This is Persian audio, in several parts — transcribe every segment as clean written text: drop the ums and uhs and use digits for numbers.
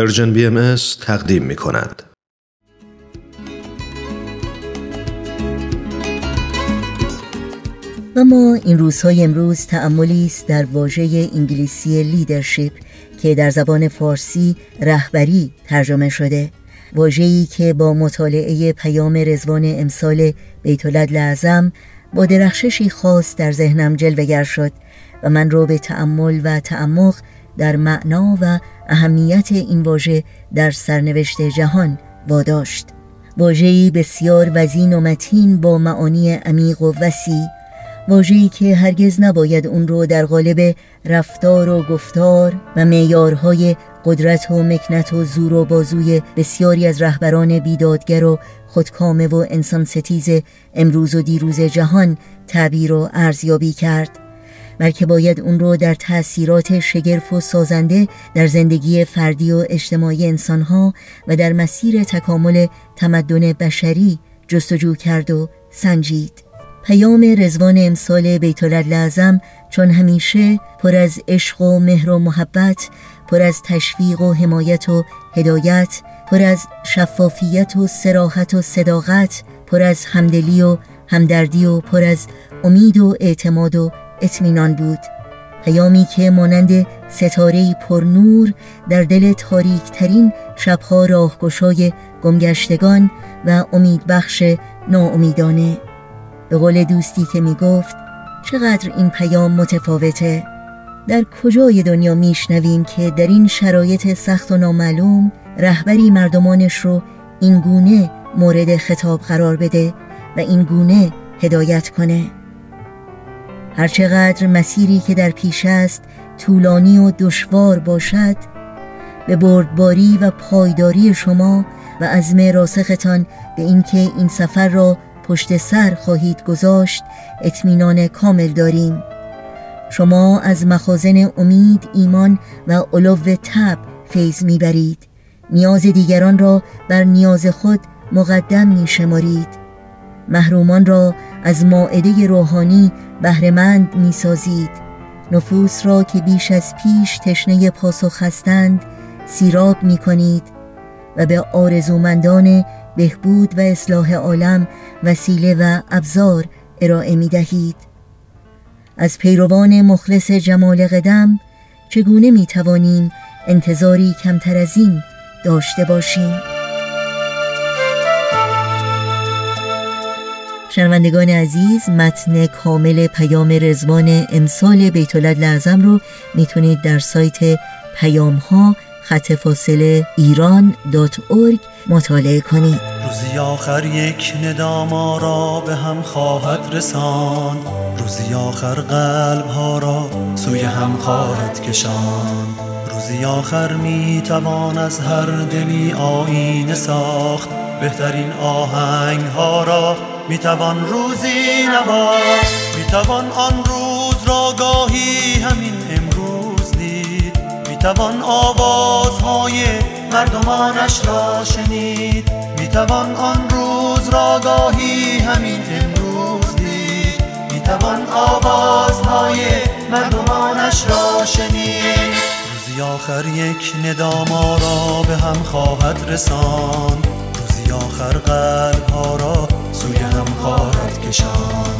پرژن BMS تقدیم می کند. اما این روزهای امروز تأملی است در واژه انگلیسی لیدرشپ که در زبان فارسی رهبری ترجمه شده، واژه‌ای که با مطالعه پیام رضوان امسال بیت‌العدل اعظم با درخششی خاص در ذهنم جلوه‌گر شد و من رو به تأمل و تعمق در معنا و اهمیت این واژه در سرنوشت جهان واداشت. واژه‌ای بسیار وزین و متین با معانی عمیق و وسیع، واژه‌ای که هرگز نباید اون رو در قالب رفتار و گفتار و معیارهای قدرت و مکنت و زور و بازوی بسیاری از رهبران بیدادگر و خودکامه و انسان ستیز امروز و دیروز جهان تعبیر و ارزیابی کرد، بلکه باید اون رو در تأثیرات شگرف و سازنده در زندگی فردی و اجتماعی انسانها و در مسیر تکامل تمدن بشری جستجو کرد و سنجید. پیام رضوان امسال بیت‌العدل اعظم چون همیشه پر از عشق و مهر و محبت، پر از تشویق و حمایت و هدایت، پر از شفافیت و صراحت و صداقت، پر از همدلی و همدردی و پر از امید و اعتماد و اطمینان بود. پیامی که مانند ستاره‌ای پرنور در دل تاریک‌ترین شب‌ها راهگشای گمگشتگان و امیدبخش ناامیدانه. به قول دوستی که می گفت چقدر این پیام متفاوته. در کجای دنیا می شنویم که در این شرایط سخت و نامعلوم رهبری مردمانش رو این گونه مورد خطاب قرار بده و این گونه هدایت کنه؟ هرچقدر مسیری که در پیش است طولانی و دشوار باشد، به بردباری و پایداری شما و عزم راسختان به اینکه این سفر را پشت سر خواهید گذاشت اطمینان کامل داریم. شما از مخازن امید، ایمان و علو تب فیض میبرید. نیاز دیگران را بر نیاز خود مقدم میشمارید. محرومان را از مائده روحانی بهره‌مند میسازید. نفوس را که بیش از پیش تشنه پاسخ هستند سیراب میکنید و به آرزومندان بهبود و اصلاح عالم وسیله و ابزار ارائه می دهید. از پیروان مخلص جمال قدم چگونه می توانیم انتظاری کمتر از این داشته باشیم؟ شنوندگان عزیز، متن کامل پیام رضوان امسال بیت‌العدل اعظم رو می تونید در سایت پیامها@iran.org مطالعه کنید. روزی آخر یک ندا ما را به هم خواهد رسان، روزی آخر قلب ها را سوی هم خواهد کشان، روزی آخر می توان از هر دلی آینه ساخت، بهترین آهنگ ها را می توان روزی نواخت، می توان آن روز را گاهی همین امروز دید، می توان آوازهای مردمانش را شنید، میتوان آن روز را گاهی همین امروز دید، میتوان آوازهای مردمانش را شنید. روزی آخر یک ندا ما را به هم خواهد رسان، روزی آخر قلبها را سوی هم خواهد کشان،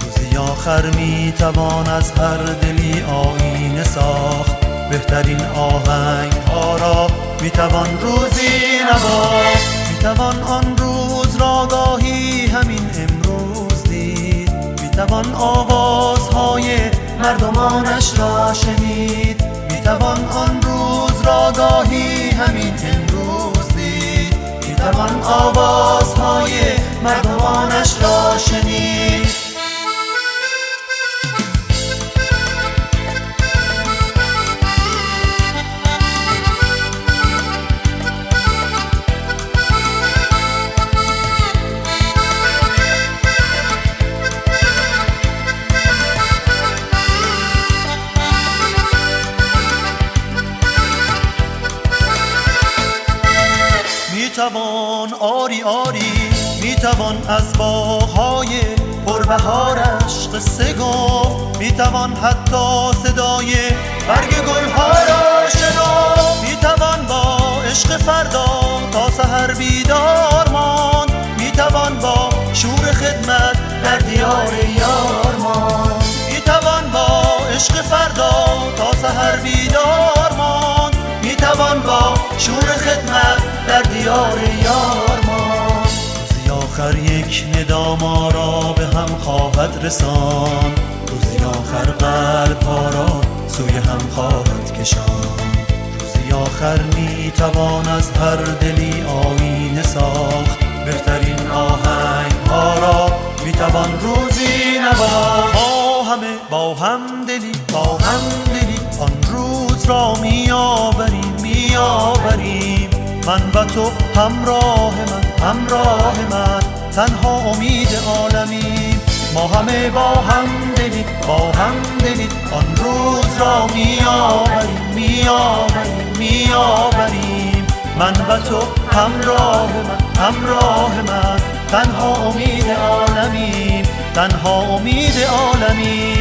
روزی آخر میتوان از هر دلی آینه ساخت، بهترین آهنگ ها را میتوان روزی نواخت، میتوان آن روز را گاهی همین امروز دید، میتوان آوازهای مردمانش را شنید، میتوان آن روز را گاهی همین امروز دید، میتوان آوازهای مردمانش را شنید. میتوان از باغ‌های پربهارش قصه گفت، میتوان حتی صدای برگ گل‌ها را شنید، میتوان با سحر بیدار مان، میتوان با شور خدمت در دیار یار مان. روزی آخر یک ندا ما را به هم خواهد رسان، روزی آخر قلب ها را سوی هم خواهد کشان. روزی آخر میتوان از هر دلی آینه ساخت، بهترین آهنگ ها را میتوان روزی نواخت. با هم دلی با هم دلی آن روز را میآوریم میآوریم، من و تو همراه من همراه من، تنها امید عالمیم. ما همه با هم دلی با هم دلی آن روز را میآوریم میآوریم میآوریم، من و تو همراه من همراه من، تنها امید عالمیم، تنها امید عالمیم.